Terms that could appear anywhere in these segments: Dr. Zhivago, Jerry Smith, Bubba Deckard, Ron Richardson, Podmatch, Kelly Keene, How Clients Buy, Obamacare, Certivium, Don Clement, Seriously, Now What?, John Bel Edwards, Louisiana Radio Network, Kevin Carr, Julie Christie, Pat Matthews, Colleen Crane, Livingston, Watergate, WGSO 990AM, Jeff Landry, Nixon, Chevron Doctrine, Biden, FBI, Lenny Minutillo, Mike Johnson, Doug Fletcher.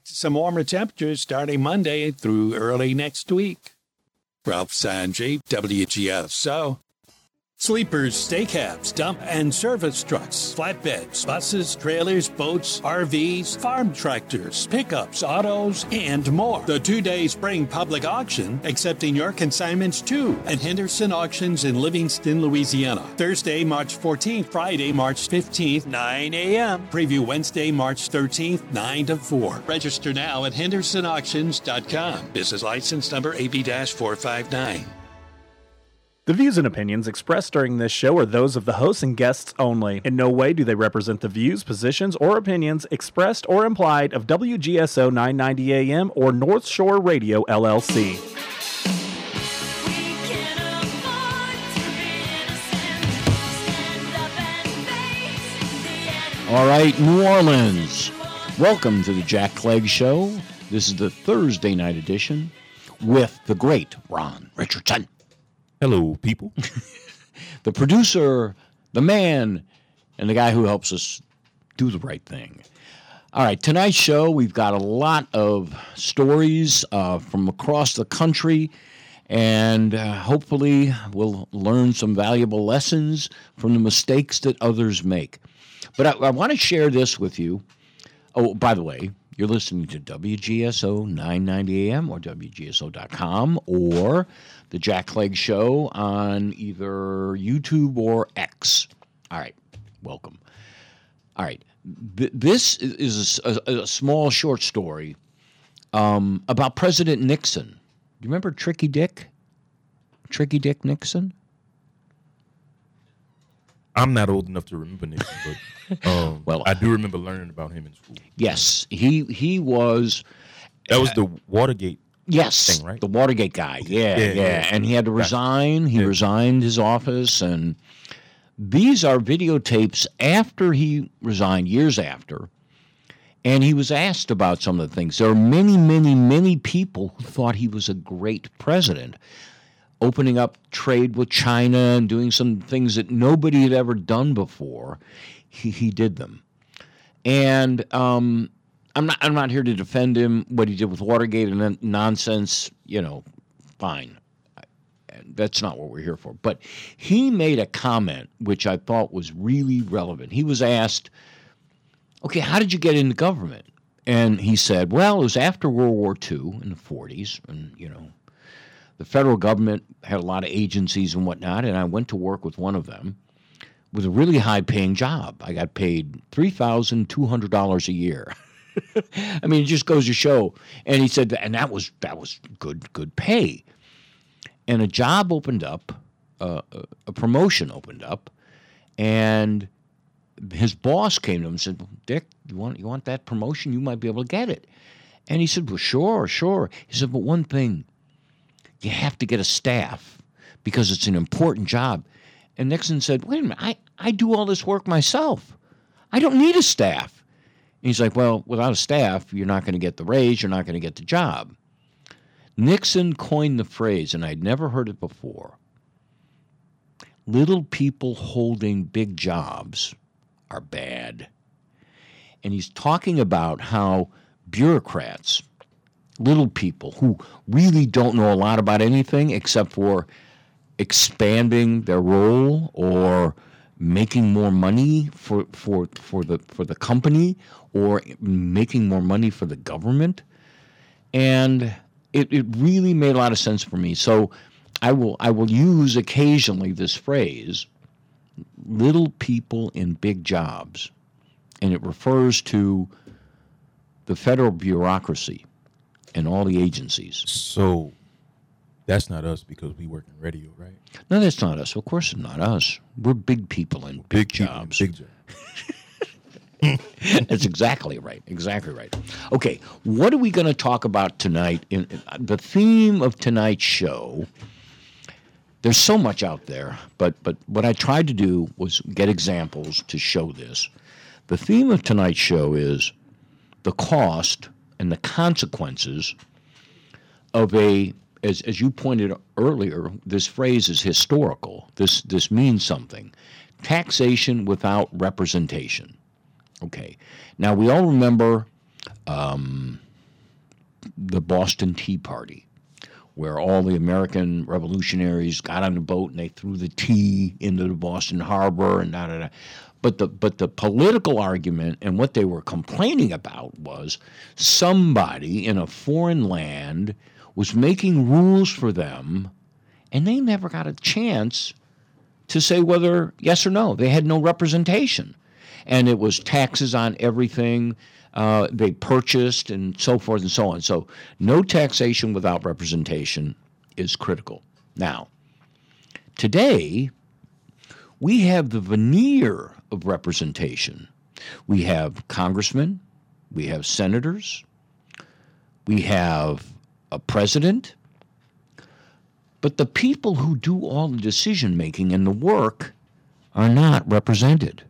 back to some warmer temperatures starting Monday through early next week. Ralph Sanjay, WGSO. Sleepers, stay cabs, dump and service trucks, flatbeds, buses, trailers, boats, RVs, farm tractors, pickups, autos, and more. The two-day spring public auction, accepting your consignments too, at Henderson Auctions in Livingston, Louisiana. Thursday, March 14th, Friday, March 15th, 9 a.m. Preview Wednesday, March 13th, 9 to 4. Register now at hendersonauctions.com. This is license number AB-459. The views and opinions expressed during this show are those of the hosts and guests only. In no way do they represent the views, positions, or opinions expressed or implied of WGSO 990 AM or North Shore Radio, LLC. All right, New Orleans. Welcome to the Jack Clegg Show. This is the Thursday night edition with the great Ron Richardson. Hello, people. The producer, the man, and the guy who helps us do the right thing. All right, tonight's show, we've got a lot of stories from across the country, and hopefully we'll learn some valuable lessons from the mistakes that others make. But I want to share this with you. Oh, by the way, you're listening to WGSO 990 AM or WGSO.com or The Jack Clegg Show on either YouTube or X. All right. Welcome. All right. This is a small, short story about President Nixon. Do you remember Tricky Dick? Tricky Dick Nixon? I'm not old enough to remember Nixon, but well, I do remember learning about him in school. Yes, he was. That was the Watergate thing, right? The Watergate guy. Yeah. And he had to resign. He resigned his office, and these are videotapes after he resigned, years after, and he was asked about some of the things. There are many, many, many people who thought he was a great president, opening up trade with China and doing some things that nobody had ever done before. He did them. And I'm not here to defend him, what he did with Watergate and that nonsense, you know, fine. That's not what we're here for. But he made a comment which I thought was really relevant. He was asked, okay, how did you get into government? And he said, well, it was after World War II in the 40s, and, you know, the federal government had a lot of agencies and whatnot, and I went to work with one of them with a really high-paying job. I got paid $3,200 a year. I mean, it just goes to show. And he said, and that was good pay. And a job opened up, a promotion opened up, and his boss came to him and said, Dick, you want that promotion? You might be able to get it. And he said, well, sure. He said, but one thing. You have to get a staff because it's an important job. And Nixon said, wait a minute, I do all this work myself. I don't need a staff. And he's like, well, without a staff, you're not going to get the raise. You're not going to get the job. Nixon coined the phrase, and I'd never heard it before. Little people holding big jobs are bad. And he's talking about how bureaucrats, little people who really don't know a lot about anything except for expanding their role or making more money for the company or making more money for the government. And it really made a lot of sense for me. So I will use occasionally this phrase, little people in big jobs, and it refers to the federal bureaucracy and all the agencies. So that's not us because we work in radio, right? No, that's not us. Of course it's not us. We're big people in big jobs. That's exactly right. Okay, what are we going to talk about tonight? In the theme of tonight's show, there's so much out there, but what I tried to do was get examples to show this. The theme of tonight's show is the cost and the consequences of as you pointed earlier, this phrase is historical. This means something. Taxation without representation. Okay. Now, we all remember the Boston Tea Party, where all the American revolutionaries got on the boat and they threw the tea into the Boston Harbor and da-da-da. But the political argument and what they were complaining about was somebody in a foreign land was making rules for them, and they never got a chance to say whether yes or no. They had no representation. And it was taxes on everything they purchased and so forth and so on. So no taxation without representation is critical. Now, today, we have the veneer of representation. We have congressmen. We have senators. We have a president. But the people who do all the decision-making and the work are not represented.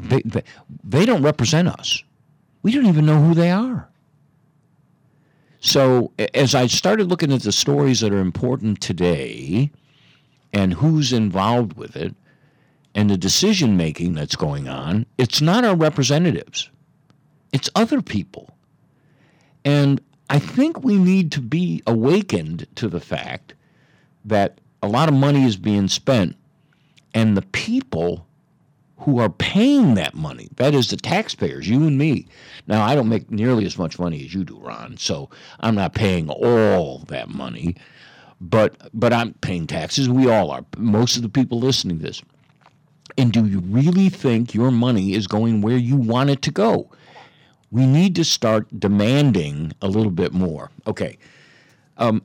They don't represent us. We don't even know who they are. So as I started looking at the stories that are important today and who's involved with it and the decision-making that's going on, it's not our representatives. It's other people. And I think we need to be awakened to the fact that a lot of money is being spent and the people who are paying that money, that is the taxpayers, you and me. Now, I don't make nearly as much money as you do, Ron, so I'm not paying all that money, but I'm paying taxes. We all are, most of the people listening to this. And do you really think your money is going where you want it to go? We need to start demanding a little bit more. Okay, I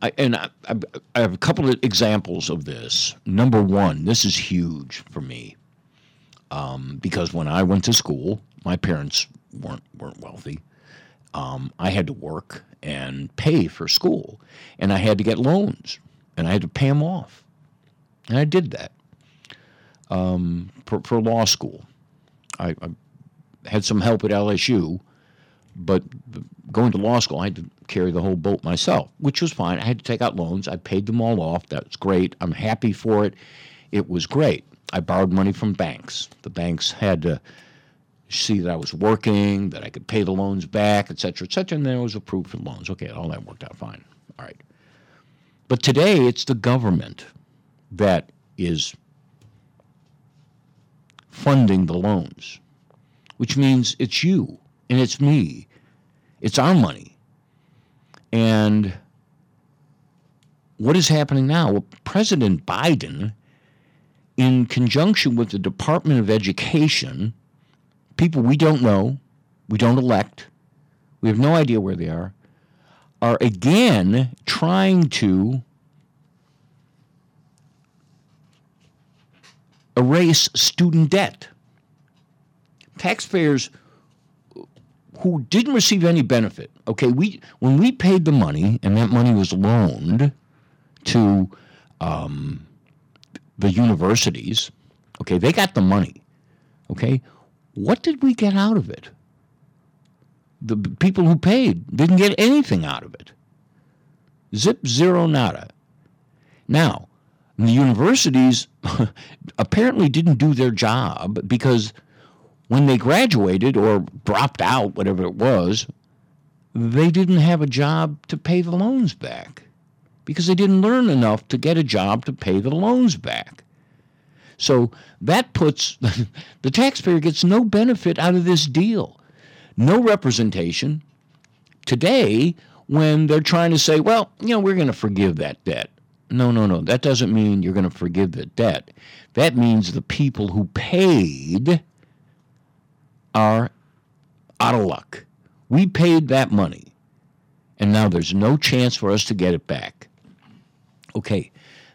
have a couple of examples of this. Number one, this is huge for me. Because when I went to school, my parents weren't wealthy. I had to work and pay for school, and I had to get loans, and I had to pay them off, and I did that for law school. I had some help at LSU, but going to law school, I had to carry the whole boat myself, which was fine. I had to take out loans. I paid them all off. That's great. I'm happy for it. It was great. I borrowed money from banks. The banks had to see that I was working, that I could pay the loans back, et cetera, and then I was approved for loans. Okay, all that worked out fine. All right. But today it's the government that is funding the loans, which means it's you and it's me. It's our money. And what is happening now? Well, President Biden, in conjunction with the Department of Education, people we don't know, we don't elect, we have no idea where they are again trying to erase student debt. Taxpayers who didn't receive any benefit. Okay, when we paid the money, and that money was loaned to the universities, okay, they got the money, okay? What did we get out of it? The people who paid didn't get anything out of it. Zip, zero, nada. Now, the universities apparently didn't do their job, because when they graduated or dropped out, whatever it was, they didn't have a job to pay the loans back, because they didn't learn enough to get a job to pay the loans back. So that puts the taxpayer gets no benefit out of this deal. No representation today when they're trying to say, well, you know, we're going to forgive that debt. No. That doesn't mean you're going to forgive the debt. That means the people who paid are out of luck. We paid that money, and now there's no chance for us to get it back. Okay,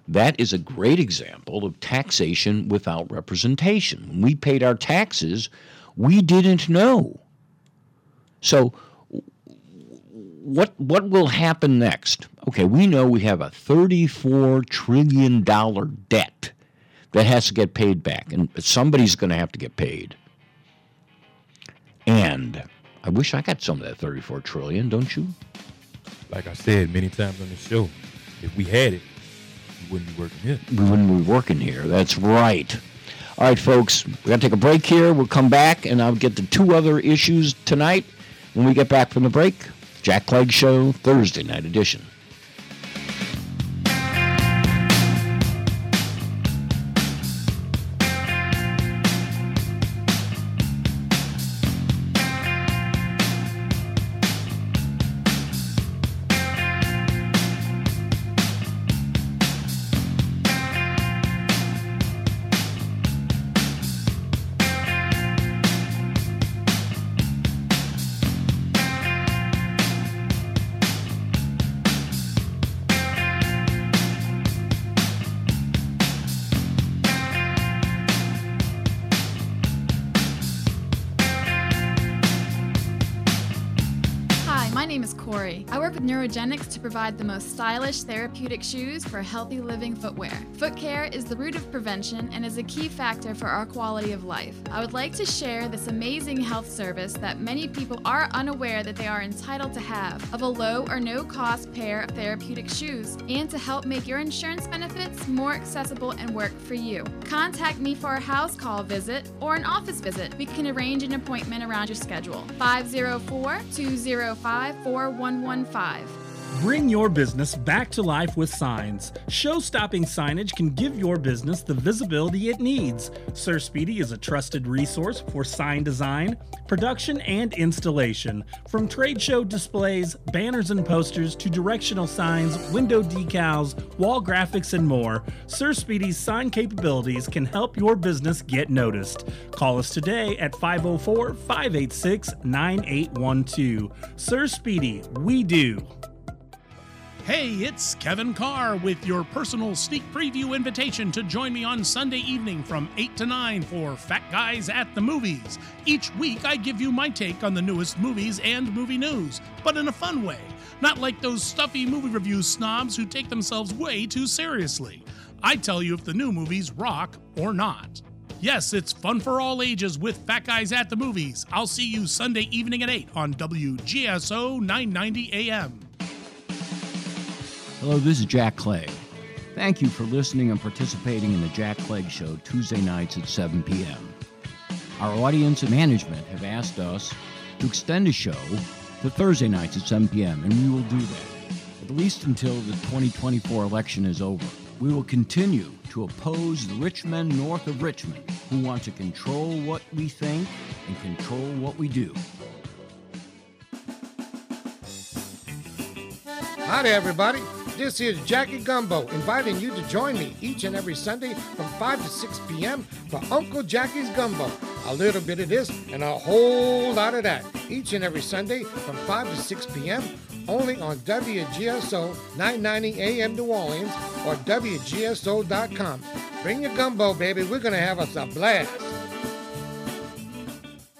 that is a great example of taxation without representation. When we paid our taxes, we didn't know. So what will happen next? Okay, we know we have a $34 trillion debt that has to get paid back, and somebody's going to have to get paid. And I wish I got some of that $34 trillion, don't you? Like I said many times on the show, if we had it, we wouldn't be working here. We wouldn't be working here. That's right. All right, folks, we've got to take a break here. We'll come back, and I'll get to two other issues tonight when we get back from the break. Jack Clegg Show, Thursday Night Edition. To provide the most stylish therapeutic shoes for healthy living footwear. Foot care is the root of prevention and is a key factor for our quality of life. I would like to share this amazing health service that many people are unaware that they are entitled to have, of a low or no cost pair of therapeutic shoes, and to help make your insurance benefits more accessible and work for you. Contact me for a house call visit or an office visit. We can arrange an appointment around your schedule. 504-205-4115. Bring your business back to life with signs. Show-stopping signage can give your business the visibility it needs. Sir Speedy is a trusted resource for sign design, production, and installation. From trade show displays, banners and posters, to directional signs, window decals, wall graphics, and more, Sir Speedy's sign capabilities can help your business get noticed. Call us today at 504-586-9812. Sir Speedy, we do. Hey, it's Kevin Carr with your personal sneak preview invitation to join me on Sunday evening from 8 to 9 for Fat Guys at the Movies. Each week, I give you my take on the newest movies and movie news, but in a fun way. Not like those stuffy movie review snobs who take themselves way too seriously. I tell you if the new movies rock or not. Yes, it's fun for all ages with Fat Guys at the Movies. I'll see you Sunday evening at 8 on WGSO 990AM. Hello, this is Jack Clegg. Thank you for listening and participating in the Jack Clegg Show Tuesday nights at 7 p.m. Our audience and management have asked us to extend the show to Thursday nights at 7 p.m., and we will do that, at least until the 2024 election is over. We will continue to oppose the rich men north of Richmond who want to control what we think and control what we do. Hi there, everybody. This is Jackie Gumbo inviting you to join me each and every Sunday from 5 to 6 p.m. for Uncle Jackie's Gumbo. A little bit of this and a whole lot of that. Each and every Sunday from 5 to 6 p.m. only on WGSO 990 AM New Orleans or WGSO.com. Bring your gumbo, baby. We're going to have us a blast.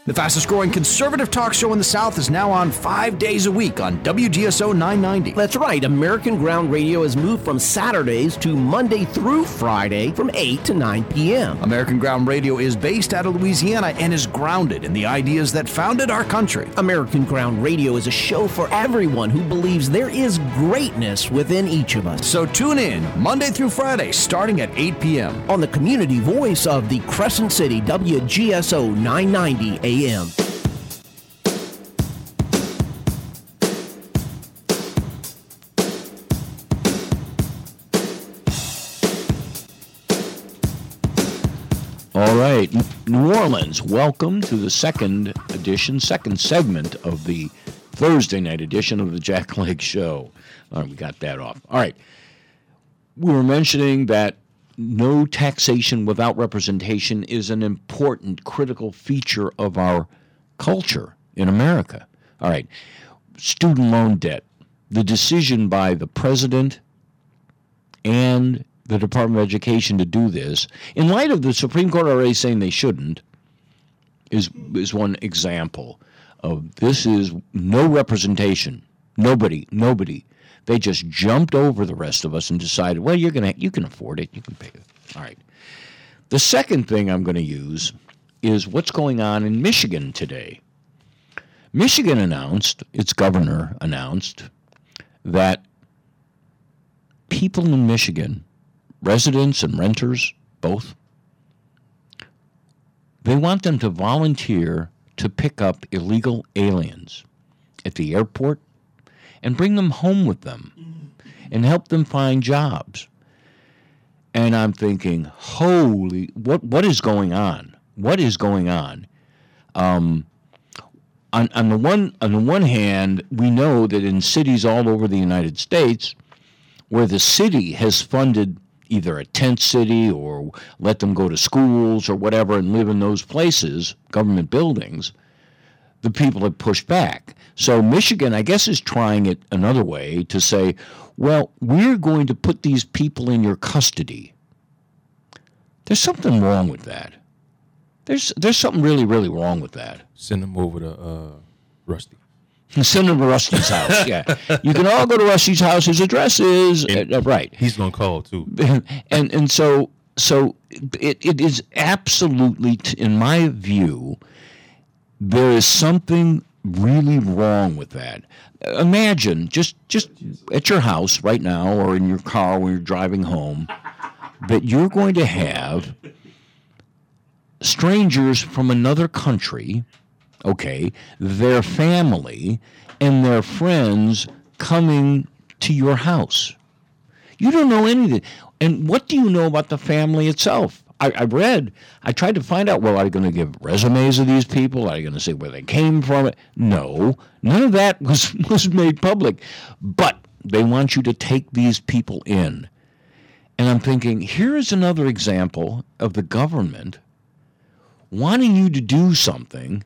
The fastest-growing conservative talk show in the South is now on 5 days a week on WGSO 990. That's right. American Ground Radio has moved from Saturdays to Monday through Friday from 8 to 9 p.m. American Ground Radio is based out of Louisiana and is grounded in the ideas that founded our country. American Ground Radio is a show for everyone who believes there is greatness within each of us. So tune in Monday through Friday starting at 8 p.m. on the community voice of the Crescent City, WGSO 990 AM. All right, New Orleans, welcome to the second segment of the Thursday night edition of the Jack Clegg Show. All right, we got that off. All right, we were mentioning that no taxation without representation is an important, critical feature of our culture in America. All right, student loan debt. The decision by the president and the Department of Education to do this, in light of the Supreme Court already saying they shouldn't, is one example of this is no representation. Nobody. They just jumped over the rest of us and decided, well, you can afford it. You can pay it. All right. The second thing I'm going to use is what's going on in Michigan today. Michigan announced, its governor announced, that people in Michigan, residents and renters, both, they want them to volunteer to pick up illegal aliens at the airport, and bring them home with them and help them find jobs. And I'm thinking, holy, what is going on? What is going on? On the one hand, we know that in cities all over the United States, where the city has funded either a tent city or let them go to schools or whatever and live in those places, government buildings, the people have pushed back. So Michigan, I guess, is trying it another way to say, well, we're going to put these people in your custody. There's something wrong with that. There's something really, really wrong with that. Send them over to Rusty. Send them to Rusty's house, yeah. You can all go to Rusty's house. His address is... right. He's going to call, too. and so it is absolutely, in my view, there is something really wrong with that. Imagine, just at your house right now or in your car when you're driving home, that you're going to have strangers from another country... Okay, their family and their friends coming to your house. You don't know anything. And what do you know about the family itself? I tried to find out, well, are they going to give resumes of these people? Are they going to say where they came from? No, none of that was made public. But they want you to take these people in. And I'm thinking, here is another example of the government wanting you to do something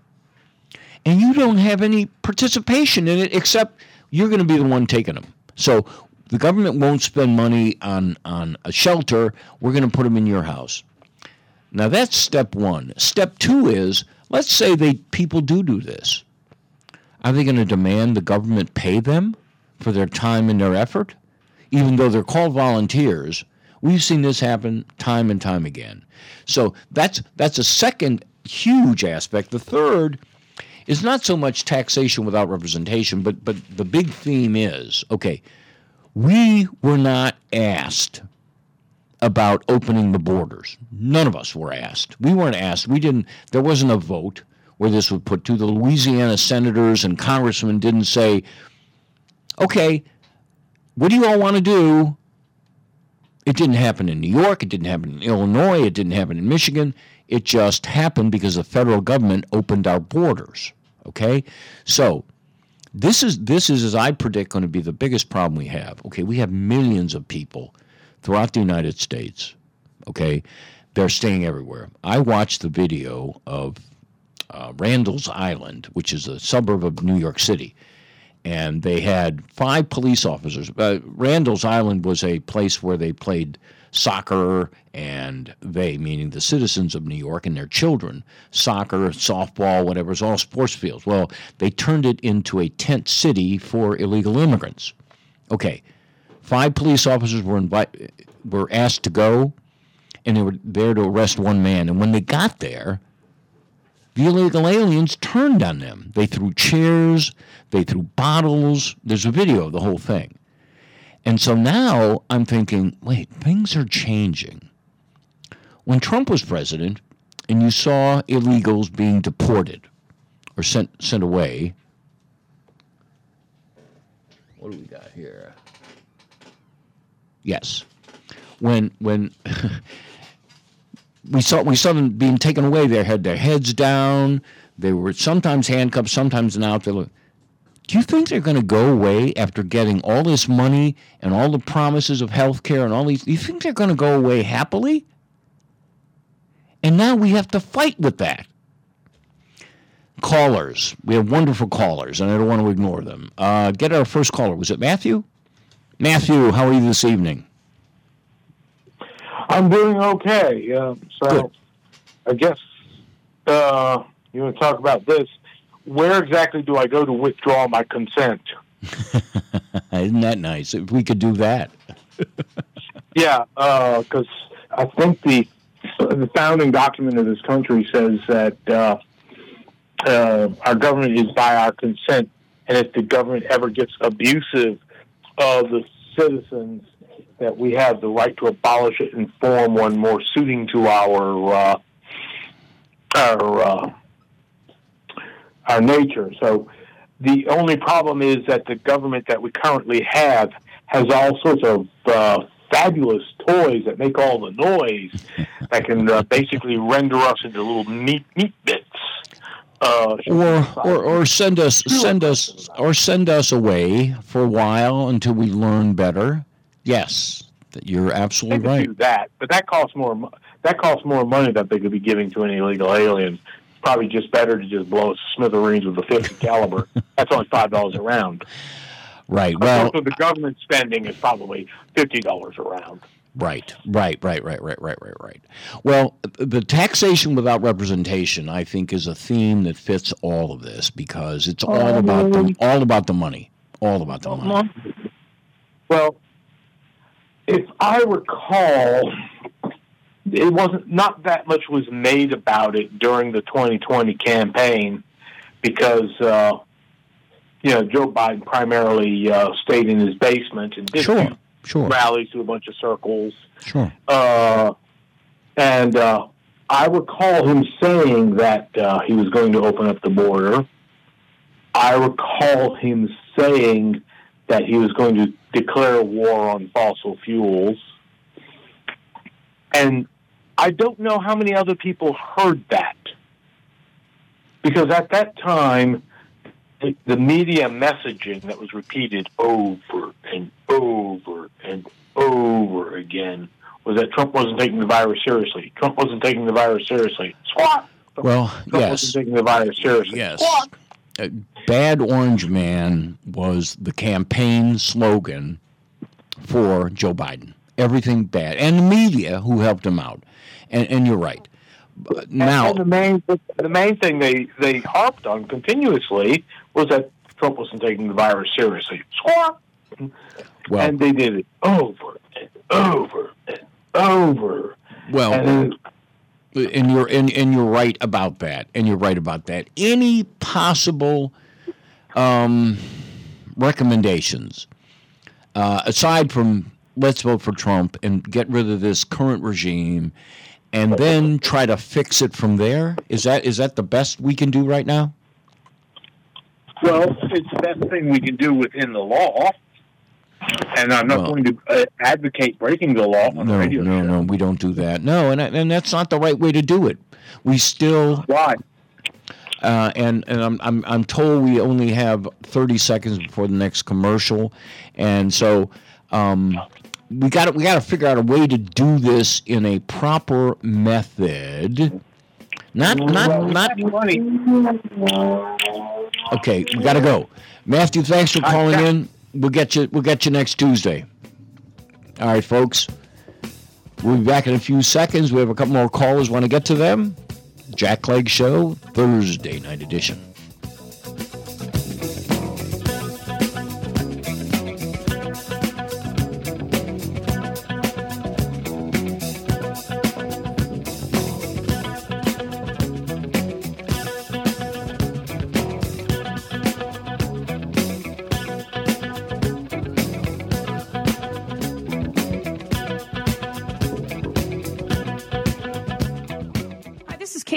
and you don't have any participation in it except you're going to be the one taking them. So the government won't spend money on a shelter. We're going to put them in your house. Now, that's step one. Step two is, let's say people do this. Are they going to demand the government pay them for their time and their effort? Even though they're called volunteers, we've seen this happen time and time again. So that's a second huge aspect. The third is not so much taxation without representation, but the big theme is, okay, we were not asked about opening the borders. None of us were asked. We weren't asked. There wasn't a vote where this was put to. The Louisiana senators and congressmen didn't say, okay, what do you all want to do? It didn't happen in New York. It didn't happen in Illinois. It didn't happen in Michigan. It just happened because the federal government opened our borders, okay? So this is, as I predict, going to be the biggest problem we have. Okay, we have millions of people throughout the United States, okay? They're staying everywhere. I watched the video of Randall's Island, which is a suburb of New York City, and they had 5 police officers. Randall's Island was a place where they played soccer, and they, meaning the citizens of New York and their children, soccer, softball, whatever, it's all sports fields. Well, they turned it into a tent city for illegal immigrants. Okay, 5 police officers were asked to go, and they were there to arrest one man. And when they got there, the illegal aliens turned on them. They threw chairs, they threw bottles. There's a video of the whole thing. And so now I'm thinking, wait, things are changing. When Trump was president and you saw illegals being deported or sent away, what do we got here? Yes. When we saw them being taken away, they had their heads down, they were sometimes handcuffed, sometimes not. Do you think they're going to go away after getting all this money and all the promises of health care and all these? Do you think they're going to go away happily? And now we have to fight with that. Callers. We have wonderful callers, and I don't want to ignore them. Get our first caller. Was it Matthew? Matthew, how are you this evening? I'm doing okay. Good. I guess you want to talk about this. Where exactly do I go to withdraw my consent? Isn't that nice? If we could do that. Yeah, because I think the founding document of this country says that our government is by our consent, and if the government ever gets abusive of the citizens, that we have the right to abolish it and form one more suiting to our nature. So The only problem is that the government that we currently have has all sorts of fabulous toys that make all the noise that can basically render us into little meat bits. Or send us away for a while until we learn better. Yes, you're absolutely right. They could do that, but that costs more money than they could be giving to an illegal alien. Probably just better to just blow smithereens with a 50 caliber. That's only $5 a round. Right. Well, so the government spending is probably $50 a round. Right. Well, the taxation without representation, I think, is a theme that fits all of this because it's all about the money. Well, if I recall, it wasn't not that much was made about it during the 2020 campaign because Joe Biden primarily stayed in his basement and did rallies to a bunch of circles. Sure. And I recall him saying that he was going to open up the border. I recall him saying that he was going to declare war on fossil fuels. And I don't know how many other people heard that. Because at that time, the media messaging that was repeated over and over and over again was that Trump wasn't taking the virus seriously. Squat! Squat! Bad Orange Man was the campaign slogan for Joe Biden. Everything bad. And the media who helped him out. And you're right. Now, and the main thing they harped on continuously was that Trump wasn't taking the virus seriously. Squawk! Well, and they did it over and over and over. Well, and you're right about that. Any possible recommendations aside from let's vote for Trump and get rid of this current regime, and then try to fix it from there? Is that the best we can do right now? Well, it's the best thing we can do within the law, and I'm not going to advocate breaking the law on the radio show. No, we don't do that. No, and that's not the right way to do it. We still why? And I'm told we only have 30 seconds before the next commercial, and so. We got to figure out a way to do this in a proper method. Not money. Okay, we got to go. Matthew, thanks for calling in. We'll get you next Tuesday. All right, folks. We'll be back in a few seconds. We have a couple more callers. Want to get to them? Jack Clegg Show, Thursday night edition.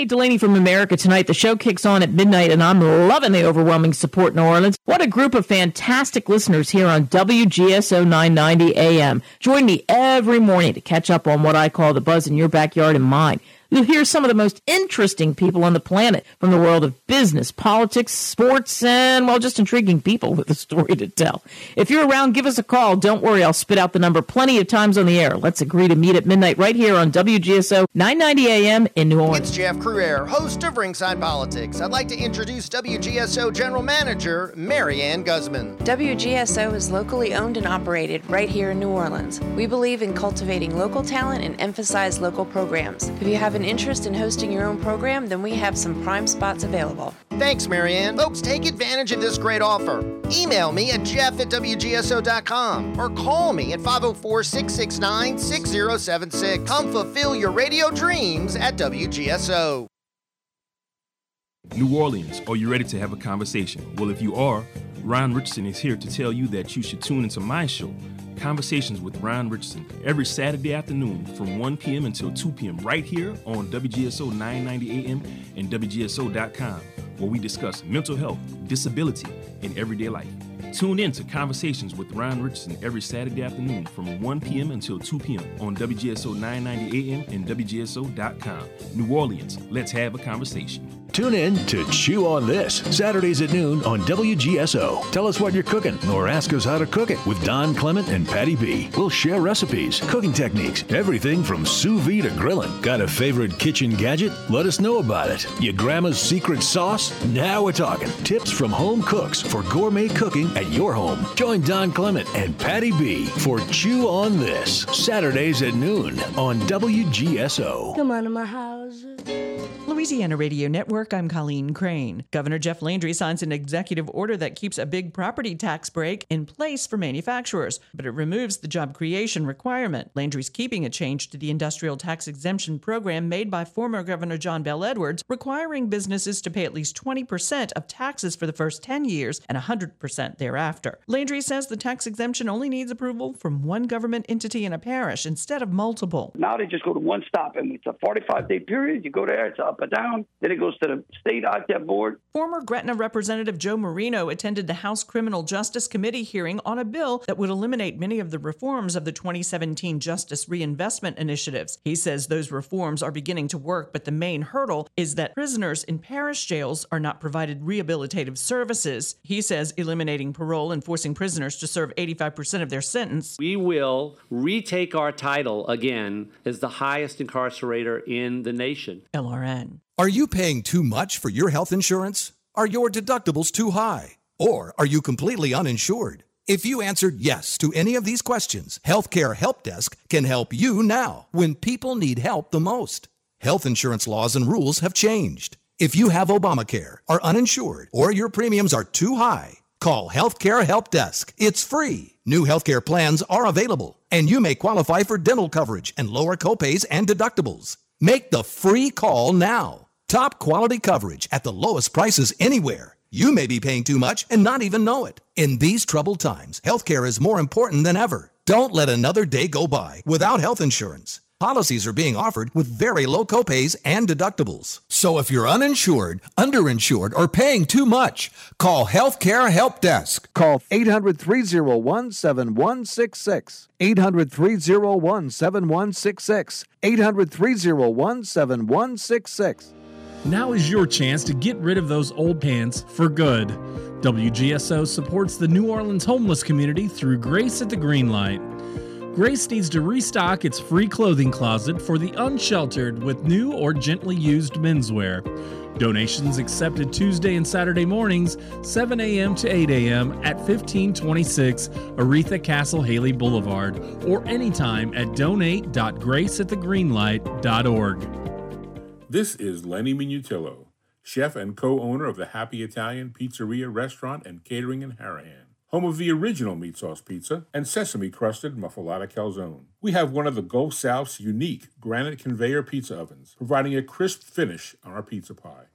Delaney from America Tonight. The show kicks on at midnight, and I'm loving the overwhelming support in New Orleans. What a group of fantastic listeners here on WGSO 990 AM. Join me every morning to catch up on what I call the buzz in your backyard and mine. You'll hear some of the most interesting people on the planet from the world of business, politics, sports, and, well, just intriguing people with a story to tell. If you're around, give us a call. Don't worry, I'll spit out the number plenty of times on the air. Let's agree to meet at midnight right here on WGSO 990 AM in New Orleans. It's Jeff Cruere, host of Ringside Politics. I'd like to introduce WGSO General Manager Mary Ann Guzman. WGSO is locally owned and operated right here in New Orleans. We believe in cultivating local talent and emphasize local programs. If you have an interest in hosting your own program, then we have some prime spots available. Thanks, Marianne. Folks, take advantage of this great offer. Email me at jeff@wgso.com or call me at 504-669-6076. Come fulfill your radio dreams at WGSO. New Orleans, are you ready to have a conversation? Well, if you are, Ron Richardson is here to tell you that you should tune into my show, Conversations with Ron Richardson, every Saturday afternoon from 1 p.m. until 2 p.m. right here on WGSO 990 AM and WGSO.com, where we discuss mental health, disability, in everyday life. Tune in to Conversations with Ron Richardson every Saturday afternoon from 1 p.m. until 2 p.m. on WGSO 990 AM and WGSO.com. New Orleans, let's have a conversation. Tune in to Chew on This, Saturdays at noon on WGSO. Tell us what you're cooking or ask us how to cook it with Don Clement and Patty B. We'll share recipes, cooking techniques, everything from sous vide to grilling. Got a favorite kitchen gadget? Let us know about it. Your grandma's secret sauce? Now we're talking. Tips from home cooks for gourmet cooking at your home. Join Don Clement and Patty B for Chew on This, Saturdays at noon on WGSO. Come on to my house. Louisiana Radio Network, I'm Colleen Crane. Governor Jeff Landry signs an executive order that keeps a big property tax break in place for manufacturers, but it removes the job creation requirement. Landry's keeping a change to the industrial tax exemption program made by former Governor John Bel Edwards, requiring businesses to pay at least 20% of taxes for the first 10 years and 100% thereafter. Landry says the tax exemption only needs approval from one government entity in a parish instead of multiple. Now they just go to one stop, and it's a 45-day period. You go there, it's up and down. Then it goes to the state ITEP board. Former Gretna Representative Joe Marino attended the House Criminal Justice Committee hearing on a bill that would eliminate many of the reforms of the 2017 Justice Reinvestment Initiatives. He says those reforms are beginning to work, but the main hurdle is that prisoners in parish jails are not provided rehabilitative services. He says eliminating parole and forcing prisoners to serve 85% of their sentence. We will retake our title again as the highest incarcerator in the nation. LRN. Are you paying too much for your health insurance? Are your deductibles too high? Or are you completely uninsured? If you answered yes to any of these questions, Healthcare Help Desk can help you now when people need help the most. Health insurance laws and rules have changed. If you have Obamacare, are uninsured, or your premiums are too high, call Healthcare Help Desk. It's free. New healthcare plans are available, and you may qualify for dental coverage and lower copays and deductibles. Make the free call now. Top quality coverage at the lowest prices anywhere. You may be paying too much and not even know it. In these troubled times, healthcare is more important than ever. Don't let another day go by without health insurance. Policies are being offered with very low copays and deductibles. So if you're uninsured, underinsured, or paying too much, call Healthcare Help Desk. Call 800-301-7166. 800-301-7166. 800-301-7166. Now is your chance to get rid of those old pants for good. WGSO supports the New Orleans homeless community through Grace at the Greenlight. Grace needs to restock its free clothing closet for the unsheltered with new or gently used menswear. Donations accepted Tuesday and Saturday mornings, 7 a.m. to 8 a.m. at 1526 Aretha Castle Haley Boulevard, or anytime at donate.graceatthegreenlight.org. This is Lenny Minutillo, chef and co-owner of the Happy Italian Pizzeria Restaurant and Catering in Harahan, home of the original meat sauce pizza and sesame-crusted muffalata calzone. We have one of the Gulf South's unique granite conveyor pizza ovens, providing a crisp finish on our pizza pie.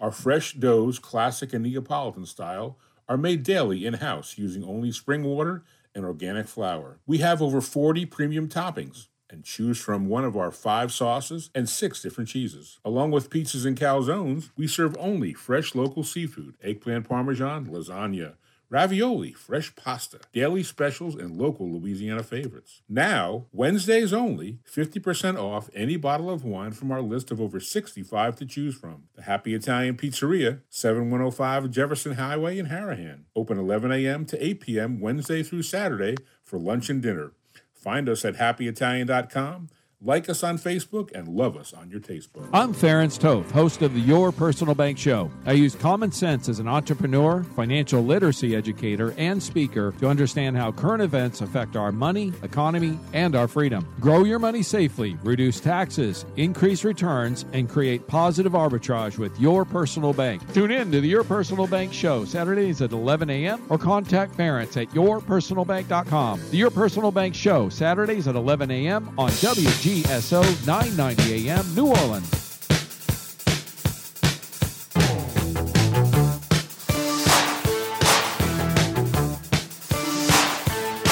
Our fresh doughs, classic and Neapolitan style, are made daily in-house using only spring water and organic flour. We have over 40 premium toppings, and choose from one of our 5 sauces and 6 different cheeses. Along with pizzas and calzones, we serve only fresh local seafood, eggplant parmesan, lasagna, ravioli, fresh pasta, daily specials, and local Louisiana favorites. Now, Wednesdays only, 50% off any bottle of wine from our list of over 65 to choose from. The Happy Italian Pizzeria, 7105 Jefferson Highway in Harahan. Open 11 a.m. to 8 p.m. Wednesday through Saturday for lunch and dinner. Find us at happyitalian.com, like us on Facebook, and love us on your taste buds. I'm Ference Toth, host of the Your Personal Bank Show. I use common sense as an entrepreneur, financial literacy educator, and speaker to understand how current events affect our money, economy, and our freedom. Grow your money safely, reduce taxes, increase returns, and create positive arbitrage with Your Personal Bank. Tune in to the Your Personal Bank Show, Saturdays at 11 a.m., or contact Ference at yourpersonalbank.com. The Your Personal Bank Show, Saturdays at 11 a.m. on WGSO 990 AM, New Orleans.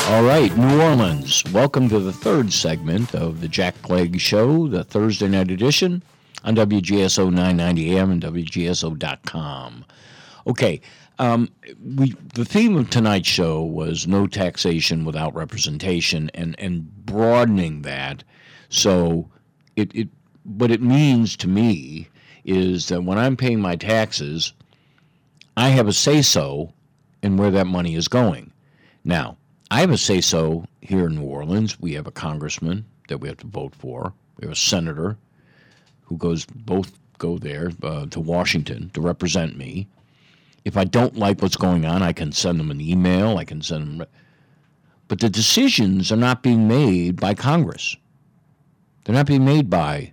All right, New Orleans. Welcome to the third segment of the Jack Clegg Show, the Thursday night edition on WGSO 990 AM and WGSO.com. Okay, The theme of tonight's show was no taxation without representation, and broadening that. So it what it means to me is that when I'm paying my taxes, I have a say-so in where that money is going. Now, I have a say-so here in New Orleans. We have a congressman that we have to vote for. We have a senator who go there to Washington to represent me. If I don't like what's going on, I can send them an email. I can send them. But the decisions are not being made by Congress. They're not being made by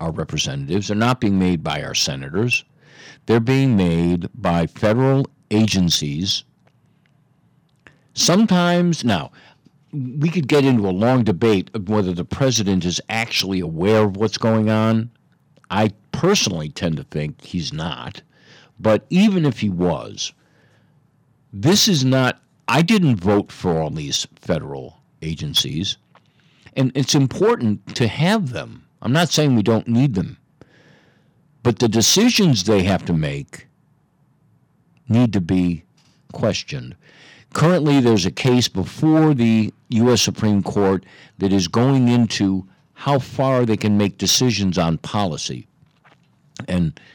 our representatives. They're not being made by our senators. They're being made by federal agencies. Sometimes, now, we could get into a long debate of whether the president is actually aware of what's going on. I personally tend to think he's not. But even if he was, this is not – I didn't vote for all these federal agencies, and it's important to have them. I'm not saying we don't need them, but the decisions they have to make need to be questioned. Currently, there's a case before the U.S. Supreme Court that is going into how far they can make decisions on policy, and –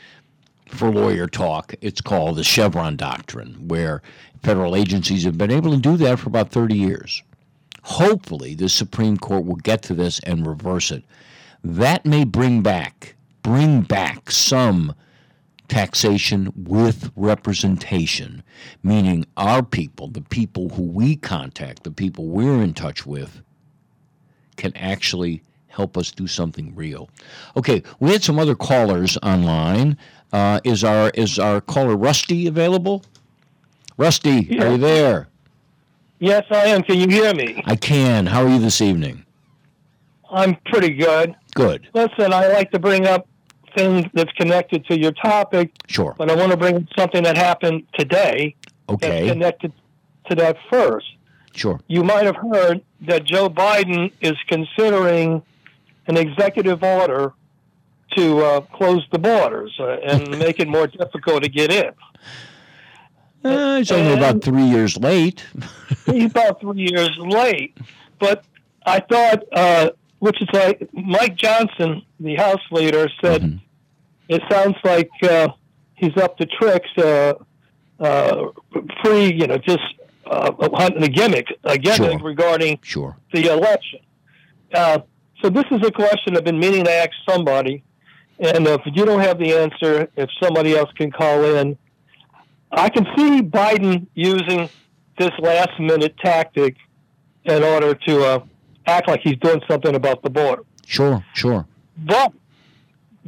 for lawyer talk, it's called the Chevron Doctrine, where federal agencies have been able to do that for about 30 years. Hopefully, the Supreme Court will get to this and reverse it. That may bring back some taxation with representation, meaning our people, the people who we contact, the people we're in touch with, can actually help us do something real. Okay, we had some other callers online. Is our caller Rusty available? Rusty, yeah. Are you there? Yes, I am. Can you hear me? I can. How are you this evening? I'm pretty good. Good. Listen, I like to bring up things that's connected to your topic. Sure. But I want to bring up something that happened today. Okay. That's connected to that first. Sure. You might have heard that Joe Biden is considering an executive order to close the borders and make it more difficult to get in. He's only about 3 years late. He's about 3 years late. But I thought, which is like Mike Johnson, the House leader, said, mm-hmm. It sounds like he's up to tricks, hunting a gimmick sure. regarding sure. the election. So this is a question I've been meaning to ask somebody, and if you don't have the answer, if somebody else can call in. I can see Biden using this last-minute tactic in order to act like he's doing something about the border. Sure, sure. But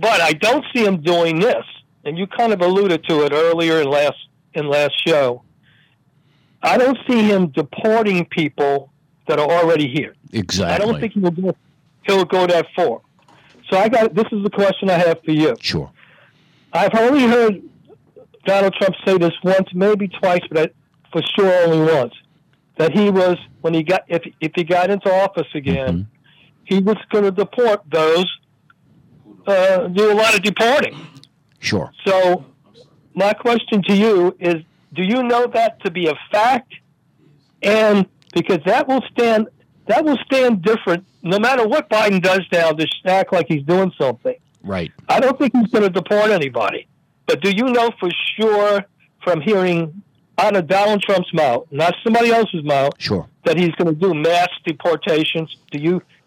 I don't see him doing this, and you kind of alluded to it earlier in last show. I don't see him deporting people that are already here. Exactly. I don't think he will do it. He'll go that far. So this is the question I have for you. Sure. I've only heard Donald Trump say this once, maybe twice, but for sure only once, that he was, when he got, if he got into office again, mm-hmm. he was going to deport those, do a lot of deporting. Sure. So my question to you is, do you know that to be a fact? And because that will stand different no matter what Biden does now, to act like he's doing something. Right. I don't think he's going to deport anybody. But do you know for sure from hearing out of Donald Trump's mouth, not somebody else's mouth, sure. that he's going to do mass deportations?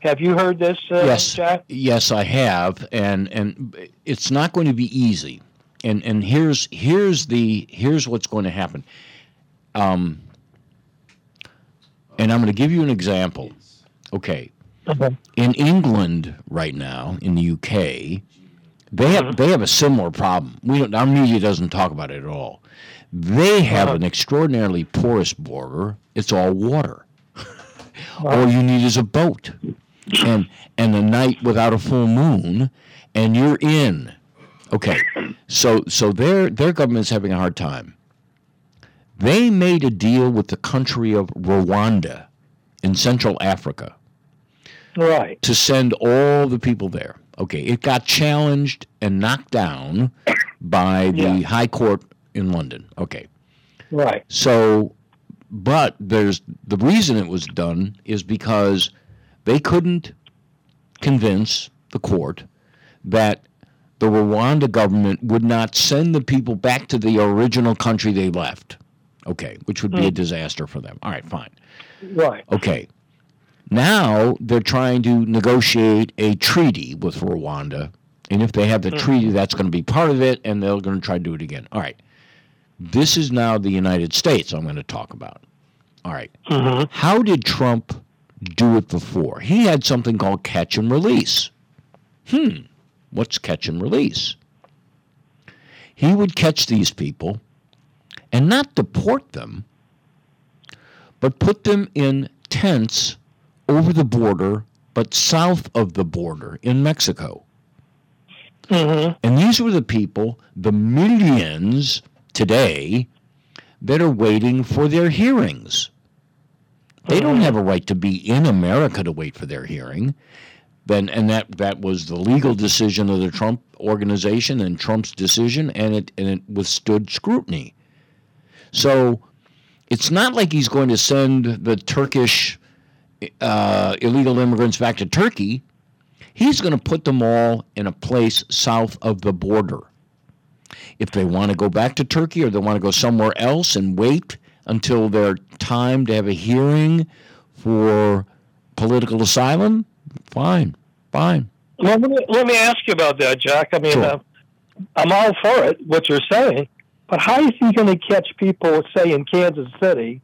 Have you heard this, yes. Jack? Yes, I have. And it's not going to be easy. And here's what's going to happen. And I'm going to give you an example. Okay. In England right now, in the UK, they have a similar problem. Our media doesn't talk about it at all. They have an extraordinarily porous border. It's all water. All you need is a boat and a night without a full moon, and you're in. Okay, so their government's having a hard time. They made a deal with the country of Rwanda in Central Africa. Right. To send all the people there. Okay, it got challenged and knocked down by the High Court in London. Okay. Right. So, but there's the reason it was done is because they couldn't convince the court that the Rwanda government would not send the people back to the original country they left. Okay, which would be a disaster for them. All right, fine. Right. Okay. Now they're trying to negotiate a treaty with Rwanda, and if they have the treaty, that's going to be part of it, and they're going to try to do it again. All right. This is now the United States I'm going to talk about. All right. Mm-hmm. How did Trump do it before? He had something called catch and release. What's catch and release? He would catch these people and not deport them, but put them in tents over the border, but south of the border in Mexico. Mm-hmm. And these were the people, the millions today, that are waiting for their hearings. They don't have a right to be in America to wait for their hearing. And that was the legal decision of the Trump organization and Trump's decision, and it withstood scrutiny. So it's not like he's going to send the Turkish illegal immigrants back to Turkey. He's going to put them all in a place south of the border. If they want to go back to Turkey or they want to go somewhere else and wait until their time to have a hearing for political asylum, fine. Well, let me ask you about that, Jack. I mean, sure. I'm all for it, what you're saying, but how is he going to catch people, say, in Kansas City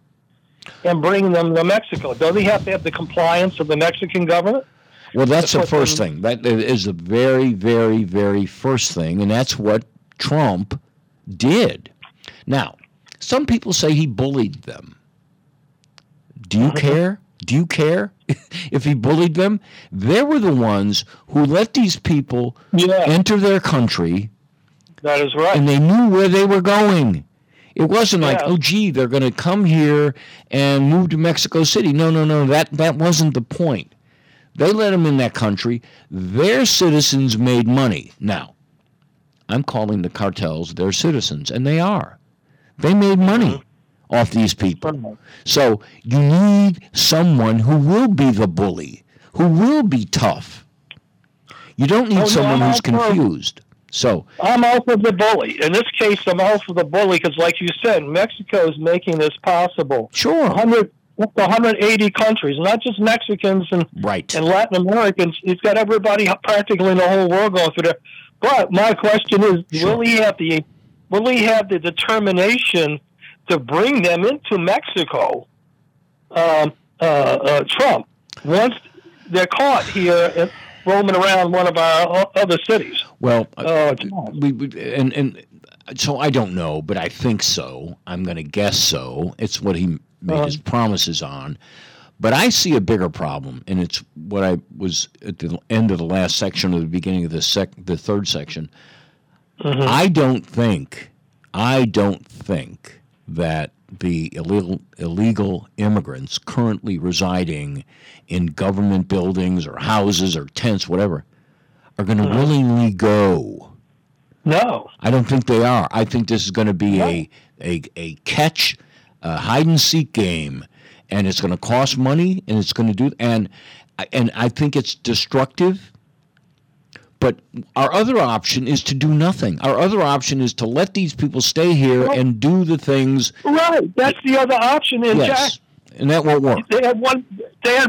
and bring them to Mexico? Does he have to have the compliance of the Mexican government? Well, that's the first thing. That is the very, very, very first thing, and that's what Trump did. Now, some people say he bullied them. Do you care? Do you care if he bullied them? They were the ones who let these people enter their country. That is right. And they knew where they were going. It wasn't like, oh, gee, they're going to come here and move to Mexico City. No, that wasn't the point. They let them in that country. Their citizens made money. Now, I'm calling the cartels their citizens, and they are. They made money off these people. So you need someone who will be the bully, who will be tough. You don't need someone who's confused. So I'm all for the bully. In this case, I'm all for the bully because, like you said, Mexico is making this possible. Sure. 180 countries, not just Mexicans and Latin Americans. He's got everybody practically in the whole world going through there. But my question is, will he have the determination to bring them into Mexico, Trump, once they're caught here and roaming around one of our other cities? Well, so I don't know, but I think so. I'm going to guess so. It's what he made his promises on. But I see a bigger problem, and it's what I was at the end of the last section or the beginning of the third section. Mm-hmm. I don't think that the illegal immigrants currently residing in government buildings or houses or tents, whatever, are going to willingly go. No. I don't think they are. I think this is going to be a catch, a hide-and-seek game, and it's going to cost money, and it's going to do – and I think it's destructive. But our other option is to do nothing. Our other option is to let these people stay here and do the things. Right. That's the other option. And yes. Jack, and that won't work. They had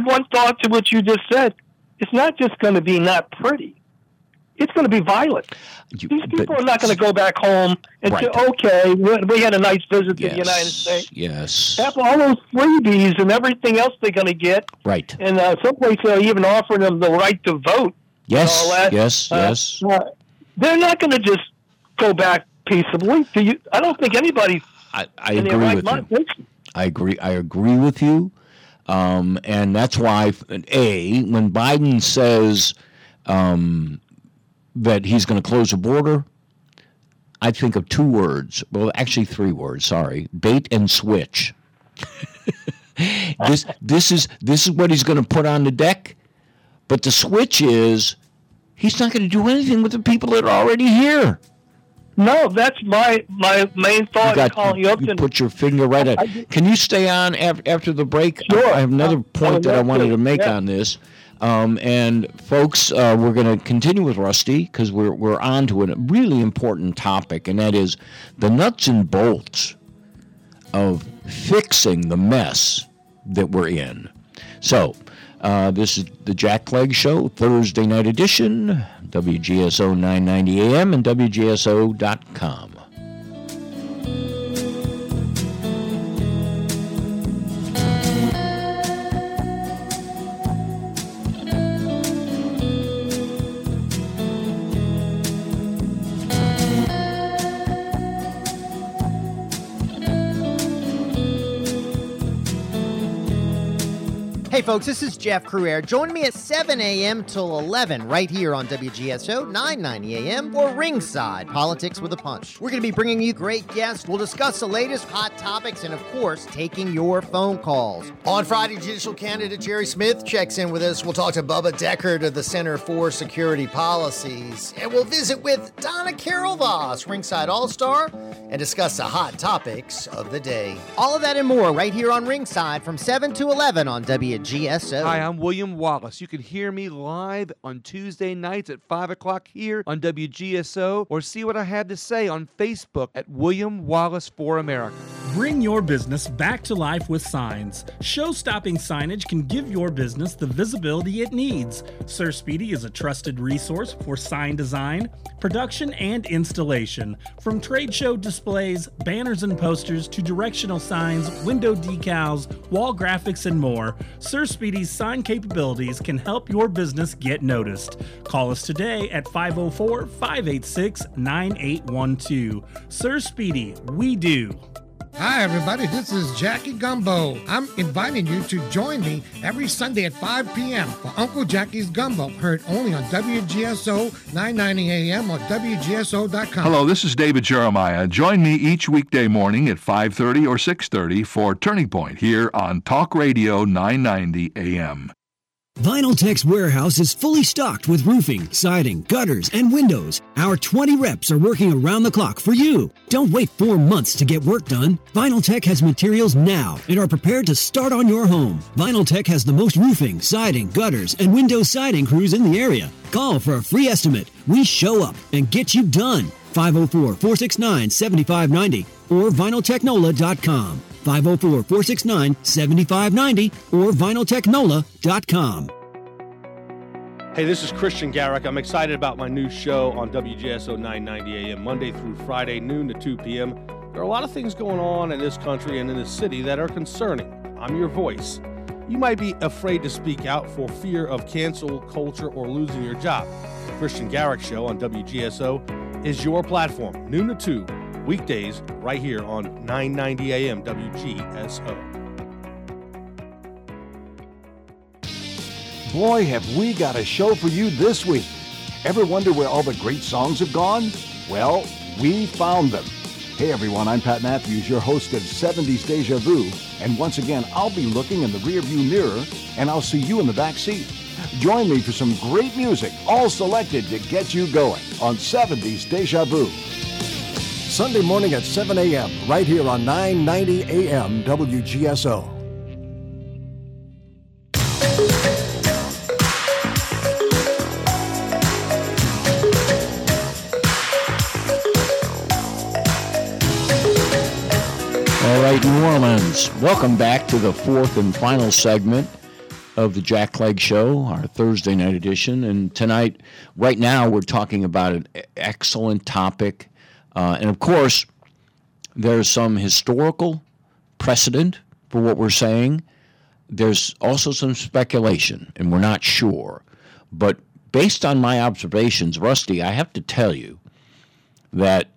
one thought to what you just said. It's not just going to be not pretty. It's going to be violent. These people are not going to go back home and say, okay, we had a nice visit to the United States. Yes. After all those freebies and everything else they're going to get. Right. And some places are even offering them the right to vote. Yes. They're not going to just go back peaceably. I don't think anybody. I agree with you. I agree with you, and that's why when Biden says that he's going to close the border, I think of two words. Well, actually, three words. Sorry, bait and switch. This is what he's going to put on the deck. But the switch is he's not going to do anything with the people that are already here. No, that's my main thought in calling you up. You put your finger right at it. Can you stay on after the break? Sure. I have another point that I wanted to make on this. And folks, we're going to continue with Rusty because we're on to a really important topic, and that is the nuts and bolts of fixing the mess that we're in. So this is the Jack Clegg Show, Thursday night edition, WGSO 990 AM and WGSO.com. Hey folks, this is Jeff Cruere. Join me at 7 a.m. till 11 right here on WGSO 990 a.m. for Ringside Politics with a Punch. We're going to be bringing you great guests. We'll discuss the latest hot topics and, of course, taking your phone calls. On Friday, judicial candidate Jerry Smith checks in with us. We'll talk to Bubba Deckard of the Center for Security Policies. And we'll visit with Donna Carol-Voss, Ringside All-Star, and discuss the hot topics of the day. All of that and more right here on Ringside from 7 to 11 on WGSO. Hi, I'm William Wallace. You can hear me live on Tuesday nights at 5 o'clock here on WGSO, or see what I had to say on Facebook at William Wallace for America. Bring your business back to life with signs. Show-stopping signage can give your business the visibility it needs. Sir Speedy is a trusted resource for sign design, production, and installation. From trade show displays, banners and posters, to directional signs, window decals, wall graphics, and more, Sir Speedy's sign capabilities can help your business get noticed. Call us today at 504-586-9812. Sir Speedy, we do. Hi, everybody. This is Jackie Gumbo. I'm inviting you to join me every Sunday at 5 p.m. for Uncle Jackie's Gumbo, heard only on WGSO 990 a.m. or WGSO.com. Hello, this is David Jeremiah. Join me each weekday morning at 5:30 or 6:30 for Turning Point here on Talk Radio 990 a.m. Vinyltech's warehouse is fully stocked with roofing, siding, gutters, and windows. Our 20 reps are working around the clock for you. Don't wait 4 months to get work done. Vinyltech has materials now and are prepared to start on your home. Vinyltech has the most roofing, siding, gutters, and window siding crews in the area. Call for a free estimate. We show up and get you done. 504-469-7590 or vinyltechnola.com. 504-469-7590 or vinyltechnola.com. Hey, this is Christian Garrick. I'm excited about my new show on WGSO 990 AM, Monday through Friday, noon to 2 p.m. There are a lot of things going on in this country and in this city that are concerning. I'm your voice. You might be afraid to speak out for fear of cancel culture or losing your job. The Christian Garrick Show on WGSO is your platform, noon to 2 p.m. weekdays right here on 990 AM WGSO. Boy, have we got a show for you this week. Ever wonder where all the great songs have gone? Well, we found them. Hey everyone, I'm Pat Matthews, your host of 70s Deja Vu, and once again, I'll be looking in the rearview mirror, and I'll see you in the back seat. Join me for some great music, all selected to get you going on 70s Deja Vu. Sunday morning at 7 a.m. right here on 990 a.m. WGSO. All right, New Orleans, welcome back to the fourth and final segment of the Jack Clegg Show, our Thursday night edition. And tonight, right now, we're talking about an excellent topic. And, of course, there's some historical precedent for what we're saying. There's also some speculation, and we're not sure. But based on my observations, Rusty, I have to tell you that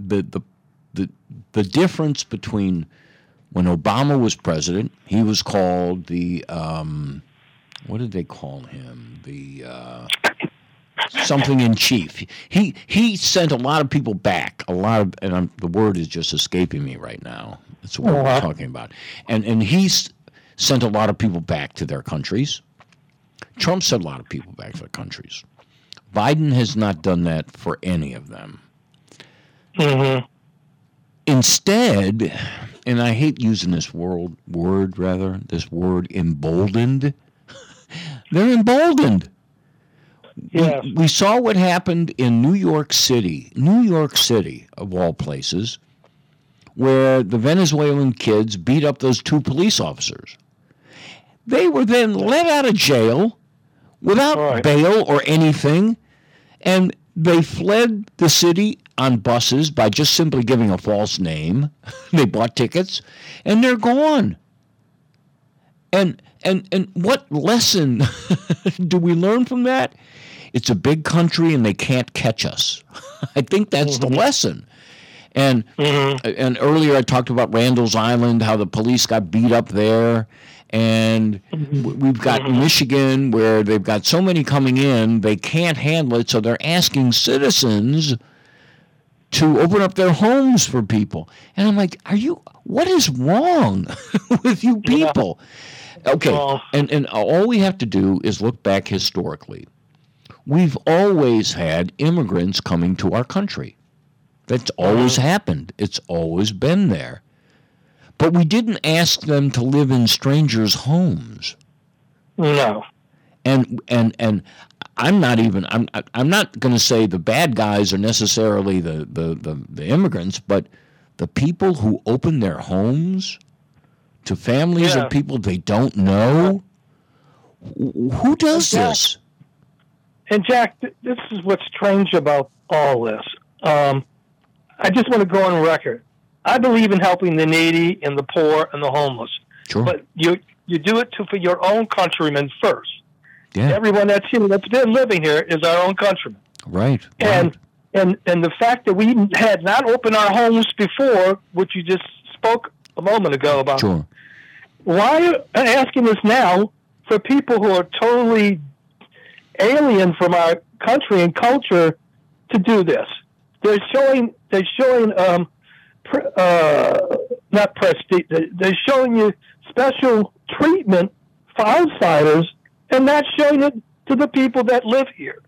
the difference between when Obama was president, he was called the what did they call him? The something in chief. He sent a lot of people back. A lot of, and the word is just escaping me right now. That's what we're talking about. And he sent a lot of people back to their countries. Trump sent a lot of people back to their countries. Biden has not done that for any of them. Mm-hmm. Instead, and I hate using this word emboldened. They're emboldened. Yeah. We saw what happened in New York City, of all places, where the Venezuelan kids beat up those two police officers. They were then let out of jail without bail or anything, and they fled the city on buses by just simply giving a false name. They bought tickets, and they're gone. And what lesson do we learn from that? It's a big country, and they can't catch us. I think that's the lesson. And and earlier I talked about Randall's Island, how the police got beat up there. And we've got Michigan, where they've got so many coming in, they can't handle it, so they're asking citizens to open up their homes for people. And I'm like, what is wrong with you people? Yeah. Okay, and all we have to do is look back historically. We've always had immigrants coming to our country. That's always happened. It's always been there. But we didn't ask them to live in strangers' homes. No. And I'm not going to say the bad guys are necessarily the immigrants, but the people who open their homes to families of people they don't know. Who does this? And Jack, this is what's strange about all this. I just want to go on record. I believe in helping the needy and the poor and the homeless. Sure. But you do it for your own countrymen first. Yeah. Everyone that's here, that's been living here, is our own countrymen. Right. And the fact that we had not opened our homes before, which you just spoke a moment ago about. Sure. Why are asking us now for people who are totally alien from our country and culture to do this? They're showing not prestige. They're showing you special treatment for outsiders and not showing it to the people that live here.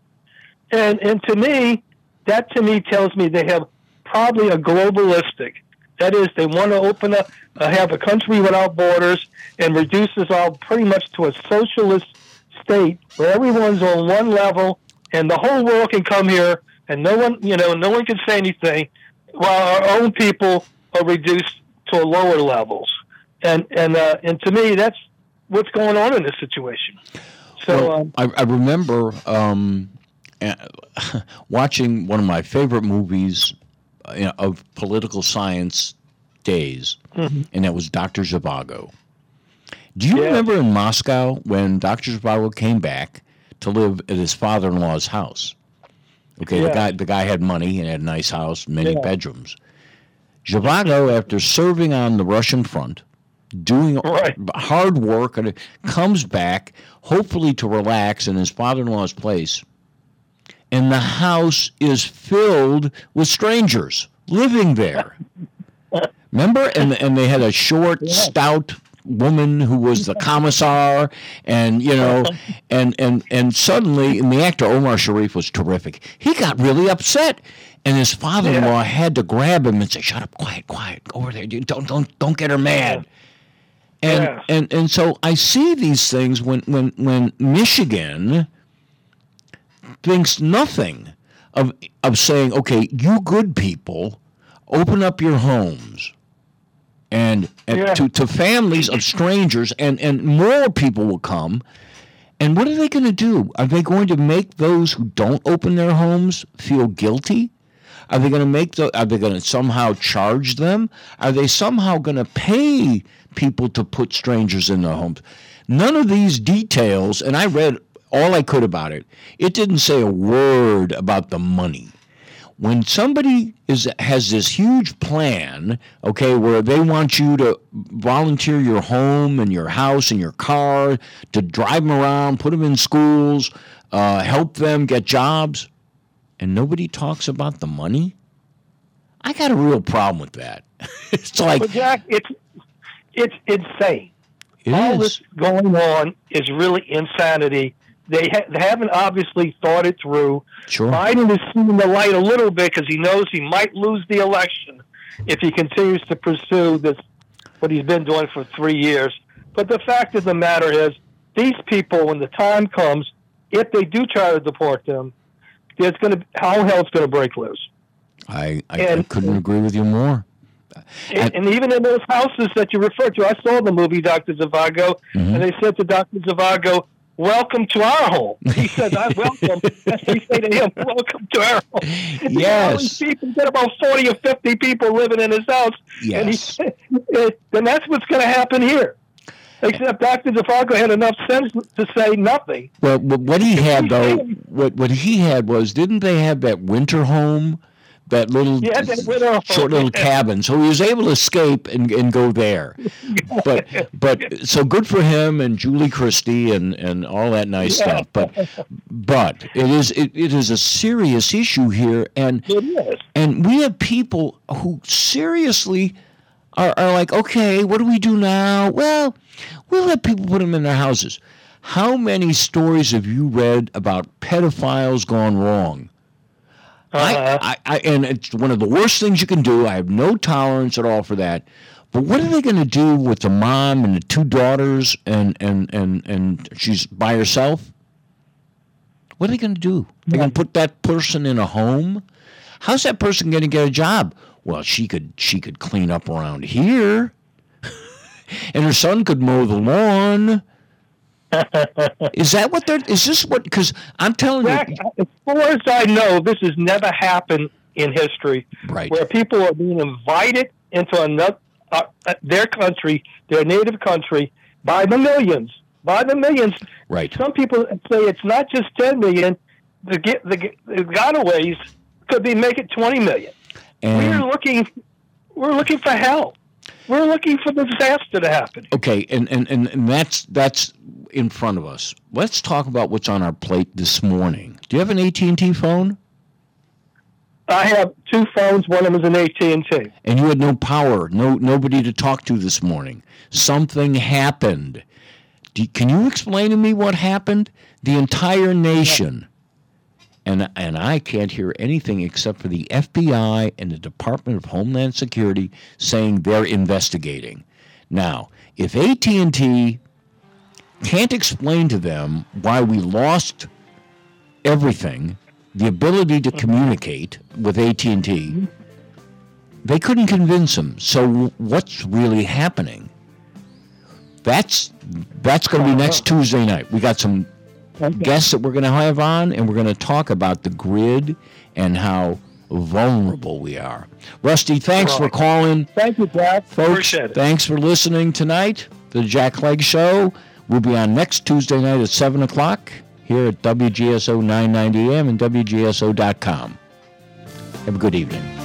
And to me, that tells me they have probably a globalistic. That is, they want to open up, have a country without borders, and reduce us all pretty much to a socialist state where everyone's on one level, and the whole world can come here, and no one can say anything, while our own people are reduced to lower levels. And to me, that's what's going on in this situation. So well, I remember watching one of my favorite movies of political science days, and that was Dr. Zhivago. Do you remember in Moscow when Dr. Zhivago came back to live at his father-in-law's house? Okay, the guy had money and had a nice house, many bedrooms. Zhivago, after serving on the Russian front, doing hard work, and comes back, hopefully to relax in his father-in-law's place, and the house is filled with strangers living there. Remember? And they had a short, stout woman who was the commissar, and and suddenly, and the actor Omar Sharif was terrific. He got really upset, and his father-in-law had to grab him and say, "Shut up, quiet, go over there, dude. Don't get her mad." And so I see these things when Michigan thinks nothing of saying, "Okay, you good people, open up your homes." And to families of strangers, and more people will come. And what are they going to do? Are they going to make those who don't open their homes feel guilty? Are they going to somehow charge them? Are they somehow going to pay people to put strangers in their homes? None of these details, and I read all I could about it. It didn't say a word about the money. When somebody has this huge plan, okay, where they want you to volunteer your home and your house and your car, to drive them around, put them in schools, help them get jobs, and nobody talks about the money, I got a real problem with that. It's like, well, Jack, it's insane. All this going on is really insanity They haven't obviously thought it through. Sure. Biden is seeing the light a little bit because he knows he might lose the election if he continues to pursue this, what he's been doing for 3 years. But the fact of the matter is, these people, when the time comes, if they do try to deport them, there's going to all hell's going to break loose. I couldn't agree with you more. And even in those houses that you referred to, I saw the movie Dr. Zhivago, mm-hmm. and they said to Dr. Zhivago, "Welcome to our home." He said, "I welcome." He said to him, "Welcome to our home." Yes. He had about 40 or 50 people living in his house. Yes. And he said, and that's what's going to happen here. Except Dr. Zhivago had enough sense to say nothing. Well, what he had, though, what he had was, didn't they have that winter home? That little short little cabin. So he was able to escape and go there. But so good for him and Julie Christie and all that nice stuff. But it is a serious issue here, and we have people who seriously are like, okay, what do we do now? Well, we'll let people put them in their houses. How many stories have you read about pedophiles gone wrong? And it's one of the worst things you can do. I have no tolerance at all for that. But what are they going to do with the mom and the two daughters and she's by herself? What are they going to do? They're going to put that person in a home? How's that person going to get a job? Well, she could clean up around here, and her son could mow the lawn. Is that what they're? Is this what? Because I'm telling you, as far as I know, this has never happened in history, right? Where people are being invited into another their country, their native country, by the millions. Right. Some people say it's not just 10 million. The gotaways could be make it 20 million. And we're looking for hell. We're looking for the disaster to happen. Okay, and that's in front of us. Let's talk about what's on our plate this morning. Do you have an AT&T phone? I have two phones. One of them is an AT&T. And you had no power, nobody to talk to this morning. Something happened. Can you explain to me what happened? The entire nation. And I can't hear anything except for the FBI and the Department of Homeland Security saying they're investigating. Now, if AT&T can't explain to them why we lost everything, the ability to communicate with AT&T, they couldn't convince them. So what's really happening? That's going to be next Tuesday night. We got some guests that we're going to have on, and we're going to talk about the grid and how vulnerable we are. Rusty, thanks for calling. Thank you, Jack. Folks, appreciate it. Thanks for listening tonight to the Jack Clegg Show. We'll be on next Tuesday night at 7 o'clock here at WGSO 990AM and WGSO.com. Have a good evening.